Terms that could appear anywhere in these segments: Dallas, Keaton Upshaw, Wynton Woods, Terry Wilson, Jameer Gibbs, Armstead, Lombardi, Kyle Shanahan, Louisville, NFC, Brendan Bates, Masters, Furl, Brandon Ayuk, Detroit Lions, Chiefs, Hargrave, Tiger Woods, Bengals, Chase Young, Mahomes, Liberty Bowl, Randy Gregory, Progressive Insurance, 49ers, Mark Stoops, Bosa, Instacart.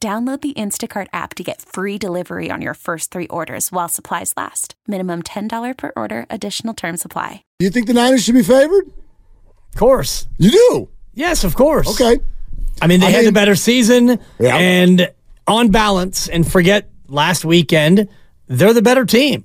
Download the Instacart app to get free delivery on your first three orders while supplies last. Minimum $10 per order. Additional terms apply. Do you think the Niners should be favored? Of course. You do? Yes, of course. Okay. I mean, they had the better season. Yeah. And on balance, and forget last weekend, they're the better team.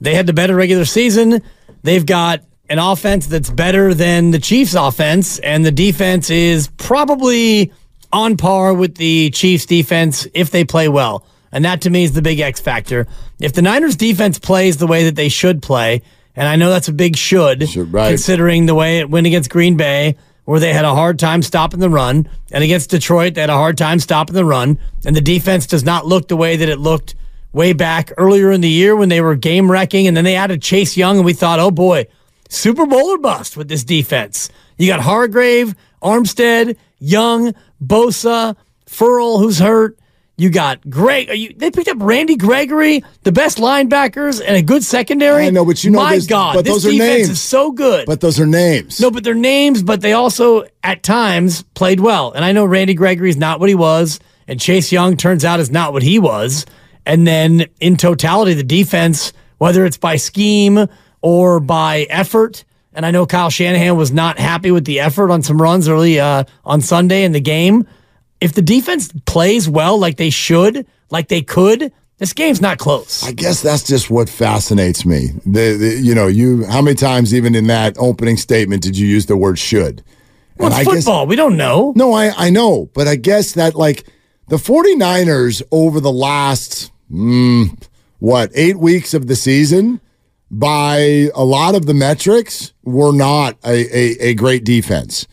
They had the better regular season. They've got an offense that's better than the Chiefs' offense, and the defense is probably on par with the Chiefs' defense if they play well. And that, to me, is the big X factor. If the Niners' defense plays the way that they should play, and I know that's a big should, right, considering the way it went against Green Bay, where they had a hard time stopping the run, and against Detroit, they had a hard time stopping the run, and the defense does not look the way that it looked way back earlier in the year when they were game-wrecking, and then they added Chase Young, and we thought, oh boy, Super Bowl or bust with this defense. You got Hargrave, Armstead, Young, Bosa, Furl, who's hurt. You got they picked up Randy Gregory, the best linebackers, and a good secondary. I know, but you know, my God, but this defense is so good. But those are names. No, but they're names, but they also, at times, played well. And I know Randy Gregory's not what he was, and Chase Young turns out is not what he was. And then, in totality, the defense, whether it's by scheme or by effort, and I know Kyle Shanahan was not happy with the effort on some runs early on Sunday in the game. If the defense plays well like they should, like they could, this game's not close. I guess that's just what fascinates me. How many times even in that opening statement did you use the word should? Well, it's football. We don't know. No, I know. But I guess that the 49ers over the last, 8 weeks of the season, by a lot of the metrics, were not a great defense.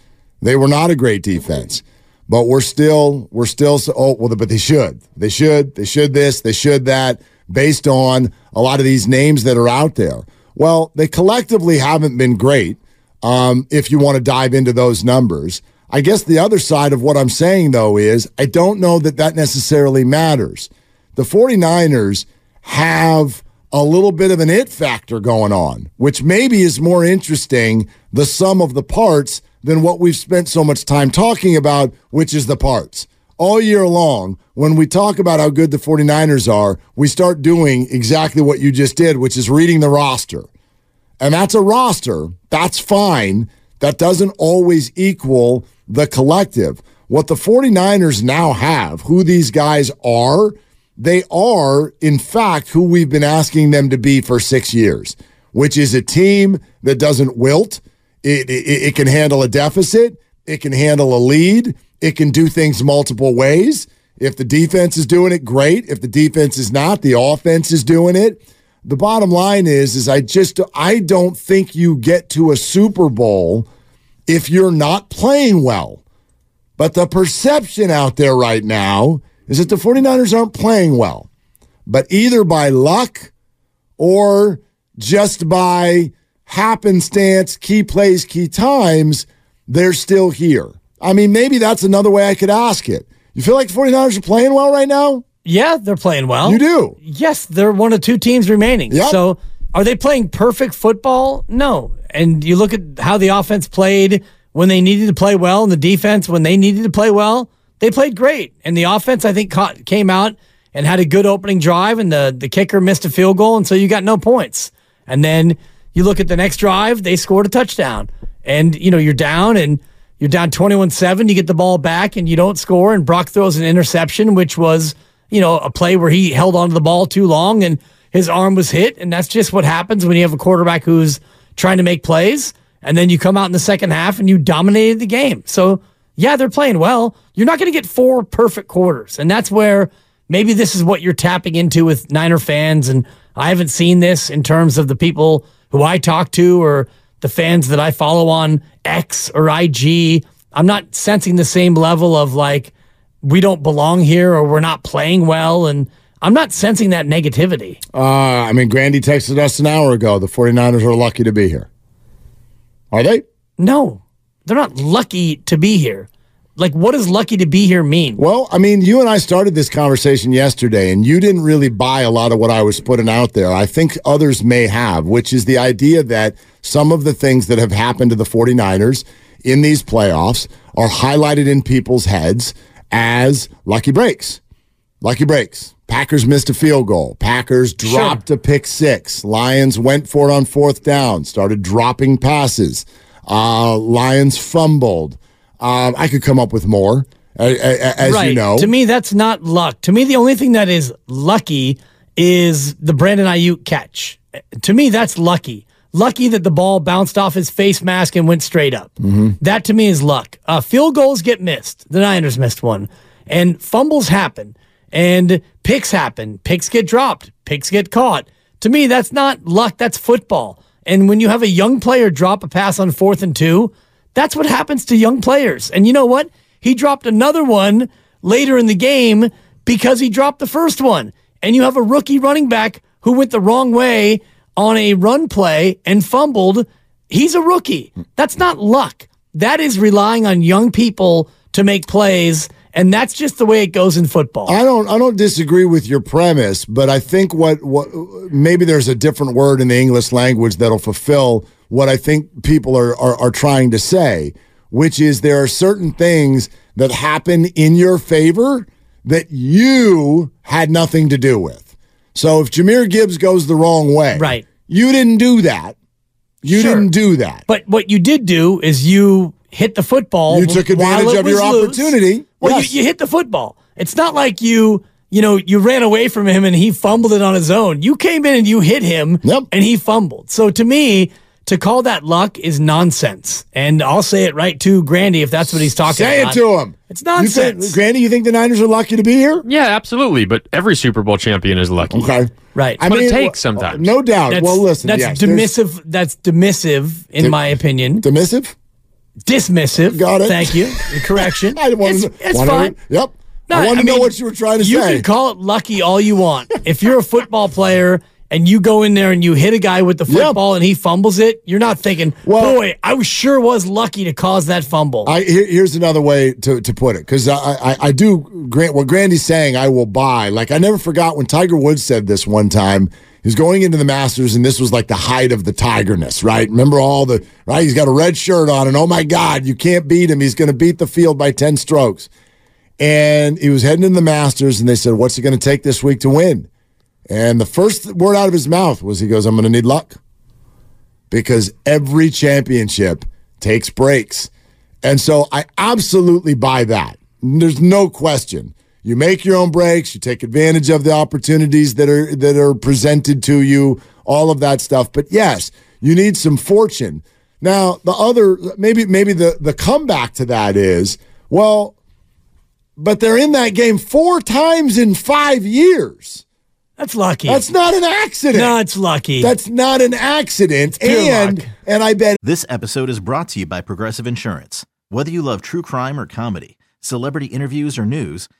They were not a great defense, but we're still. But they should. They should this. They should that. Based on a lot of these names that are out there. Well, they collectively haven't been great. If you want to dive into those numbers, I guess the other side of what I'm saying though is I don't know that necessarily matters. The 49ers have a little bit of an it factor going on, which maybe is more interesting, the sum of the parts, than what we've spent so much time talking about, which is the parts. All year long, when we talk about how good the 49ers are, we start doing exactly what you just did, which is reading the roster. And that's a roster. That's fine. That doesn't always equal the collective. What the 49ers now have, who these guys are, they are, in fact, who we've been asking them to be for 6 years, which is a team that doesn't wilt. It can handle a deficit. It can handle a lead. It can do things multiple ways. If the defense is doing it, great. If the defense is not, the offense is doing it. The bottom line is I don't think you get to a Super Bowl if you're not playing well. But the perception out there right now is that the 49ers aren't playing well, but either by luck or just by happenstance, key plays, key times, they're still here. I mean, maybe that's another way I could ask it. You feel like the 49ers are playing well right now? Yeah, they're playing well. You do? Yes, they're one of two teams remaining. Yep. So are they playing perfect football? No. And you look at how the offense played when they needed to play well and the defense when they needed to play well. They played great, and the offense, I think, came out and had a good opening drive, and the kicker missed a field goal, and so you got no points. And then you look at the next drive, they scored a touchdown. And, you're down 21-7, you get the ball back, and you don't score, and Brock throws an interception, which was, a play where he held onto the ball too long, and his arm was hit, and that's just what happens when you have a quarterback who's trying to make plays, and then you come out in the second half, and you dominated the game. So yeah, they're playing well. You're not going to get four perfect quarters. And that's where maybe this is what you're tapping into with Niner fans, and I haven't seen this in terms of the people who I talk to or the fans that I follow on X or IG. I'm not sensing the same level of like, we don't belong here or we're not playing well, and I'm not sensing that negativity. I mean, Grandy texted us an hour ago. The 49ers are lucky to be here. Are they? No, they're not lucky to be here. Like, what does lucky to be here mean? Well, I mean, you and I started this conversation yesterday, and you didn't really buy a lot of what I was putting out there. I think others may have, which is the idea that some of the things that have happened to the 49ers in these playoffs are highlighted in people's heads as lucky breaks. Lucky breaks. Packers missed a field goal. Packers dropped a pick six. Lions went for it on fourth down, started dropping passes. Lions fumbled. I could come up with more, as you know. To me, that's not luck. To me, the only thing that is lucky is the Brandon Ayuk catch. To me, that's lucky. Lucky that the ball bounced off his face mask and went straight up. Mm-hmm. That, to me, is luck. Field goals get missed. The Niners missed one. And fumbles happen. And picks happen. Picks get dropped. Picks get caught. To me, that's not luck. That's football. And when you have a young player drop a pass on 4th and 2, that's what happens to young players. And you know what? He dropped another one later in the game because he dropped the first one. And you have a rookie running back who went the wrong way on a run play and fumbled. He's a rookie. That's not luck. That is relying on young people to make plays. And that's just the way it goes in football. I don't disagree with your premise, but I think what maybe there's a different word in the English language that'll fulfill what I think people are trying to say, which is there are certain things that happen in your favor that you had nothing to do with. So if Jameer Gibbs goes the wrong way, right, you didn't do that. You didn't do that. But what you did do is you hit the football. You took advantage of your opportunity. Well, yes. you hit the football. It's not like you ran away from him and he fumbled it on his own. You came in and you hit him, and he fumbled. So to me, to call that luck is nonsense. And I'll say it right to Grandy if that's what he's talking about. Say it to him. It's nonsense. Grandy, you think the Niners are lucky to be here? Yeah, absolutely. But every Super Bowl champion is lucky. Okay. Right. It's what it takes sometimes. No doubt. That's dismissive. That's dismissive, in my opinion. Dismissive? Dismissive. Got it. Thank you. Correction. It's fine. Yep. No, I mean, know what you were trying to say. You can call it lucky all you want. If you're a football player and you go in there and you hit a guy with the football and he fumbles it, you're not thinking, boy, I sure was lucky to cause that fumble. Here's another way to put it, because I do grant what Grandy's saying, I will buy. Like, I never forgot when Tiger Woods said this one time. He's going into the Masters, and this was like the height of the Tigerness, right? Remember right? He's got a red shirt on, and oh, my God, you can't beat him. He's going to beat the field by 10 strokes. And he was heading into the Masters, and they said, what's it going to take this week to win? And the first word out of his mouth was, he goes, I'm going to need luck. Because every championship takes breaks. And so I absolutely buy that. There's no question. You make your own breaks. You take advantage of the opportunities that are presented to you, all of that stuff. But, yes, you need some fortune. Now, the other – maybe the comeback to that is, well, but they're in that game 4 times in 5 years. That's lucky. That's not an accident. No, it's lucky. That's not an accident. It's pure luck. And I bet – This episode is brought to you by Progressive Insurance. Whether you love true crime or comedy, celebrity interviews or news –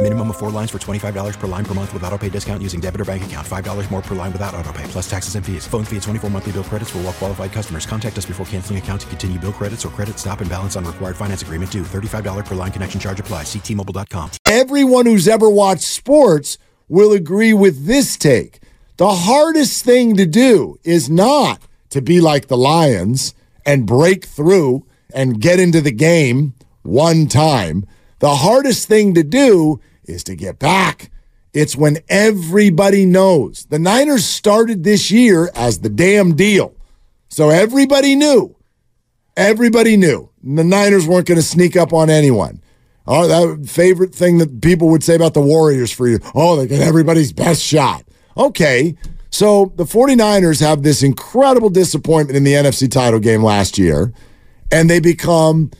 Minimum of 4 lines for $25 per line per month with auto-pay discount using debit or bank account. $5 more per line without auto-pay, plus taxes and fees. Phone fee at 24 monthly bill credits for well qualified customers. Contact us before canceling account to continue bill credits or credit stop and balance on required finance agreement due. $35 per line connection charge applies. See T-Mobile.com. Everyone who's ever watched sports will agree with this take. The hardest thing to do is not to be like the Lions and break through and get into the game one time. The hardest thing to do is to get back. It's when everybody knows. The Niners started this year as the damn deal. So everybody knew. Everybody knew. The Niners weren't going to sneak up on anyone. Oh, that favorite thing that people would say about the Warriors for you. Oh, they got everybody's best shot. Okay. So the 49ers have this incredible disappointment in the NFC title game last year, and they become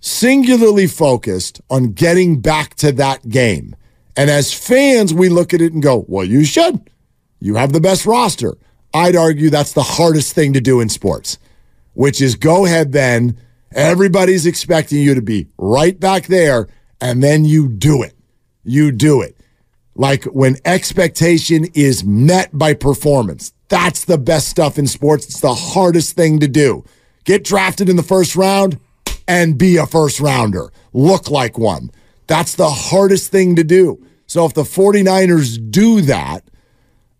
singularly focused on getting back to that game. And as fans, we look at it and go, well, you should. You have the best roster. I'd argue that's the hardest thing to do in sports, which is go ahead then. Everybody's expecting you to be right back there, and then you do it. You do it. Like when expectation is met by performance. That's the best stuff in sports. It's the hardest thing to do. Get drafted in the first round and be a first-rounder. Look like one. That's the hardest thing to do. So if the 49ers do that,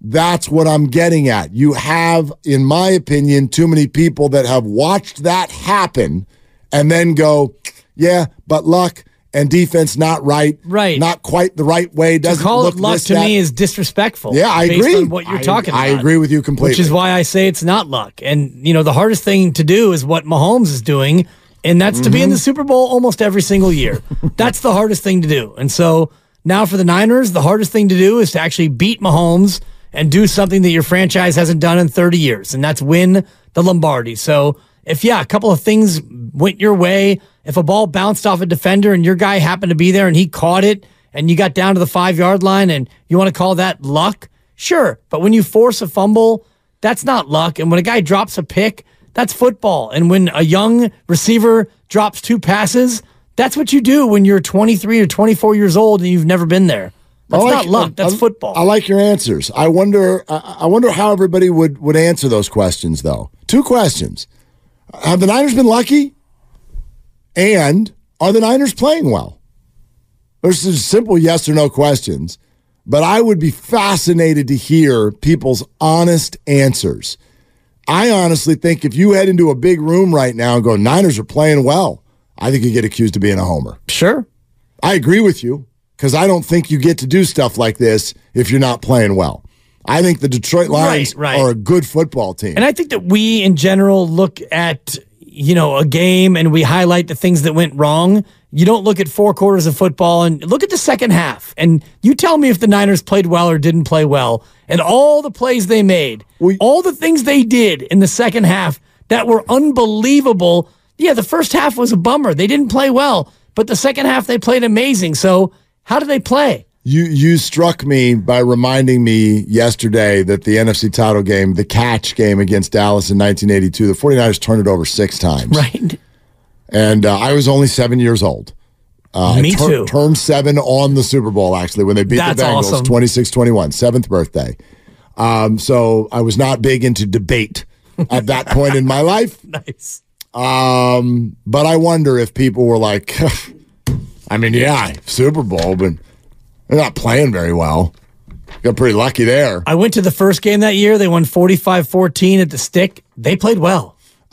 that's what I'm getting at. You have, in my opinion, too many people that have watched that happen and then go, yeah, but luck and defense not right. Right. Not quite the right way. Doesn't look this, that. To call it luck to me is disrespectful. Yeah, I agree. Based on what you're talking about. I agree with you completely. Which is why I say it's not luck. And, you know, the hardest thing to do is what Mahomes is doing, and that's to be in the Super Bowl almost every single year. That's the hardest thing to do. And so now for the Niners, the hardest thing to do is to actually beat Mahomes and do something that your franchise hasn't done in 30 years, and that's win the Lombardi. So if, yeah, a couple of things went your way, if a ball bounced off a defender and your guy happened to be there and he caught it and you got down to the 5-yard line and you want to call that luck, sure. But when you force a fumble, that's not luck. And when a guy drops a pick, that's football. And when a young receiver drops two passes, that's what you do when you're 23 or 24 years old and you've never been there. That's not luck. That's football. I like your answers. I wonder how everybody would answer those questions, though. Two questions. Have the Niners been lucky? And are the Niners playing well? There's just simple yes or no questions. But I would be fascinated to hear people's honest answers. I honestly think if you head into a big room right now and go, Niners are playing well, I think you get accused of being a homer. Sure. I agree with you because I don't think you get to do stuff like this if you're not playing well. I think the Detroit Lions are a good football team. And I think that we, in general, look at, you know, a game and we highlight the things that went wrong. You don't look at four quarters of football and look at the second half. And you tell me if the Niners played well or didn't play well. And all the plays they made, all the things they did in the second half that were unbelievable. Yeah, the first half was a bummer. They didn't play well, but the second half they played amazing. So how did they play? You struck me by reminding me yesterday that the NFC title game, the catch game against Dallas in 1982, the 49ers turned it over 6 times. Right. And I was only 7 years old. Me too. Turned 7 on the Super Bowl, actually, when they beat the Bengals, awesome. 26-21, 7th birthday. So I was not big into debate at that point in my life. Nice. But I wonder if people were like, I mean, yeah, Super Bowl, but they're not playing very well. Got pretty lucky there. I went to the first game that year. They won 45-14 at the Stick. They played well. It's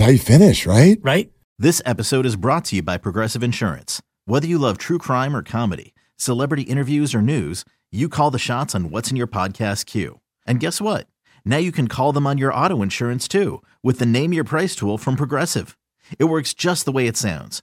how you finish, right? Right. This episode is brought to you by Progressive Insurance. Whether you love true crime or comedy, celebrity interviews or news, you call the shots on what's in your podcast queue. And guess what? Now you can call them on your auto insurance too with the Name Your Price tool from Progressive. It works just the way it sounds.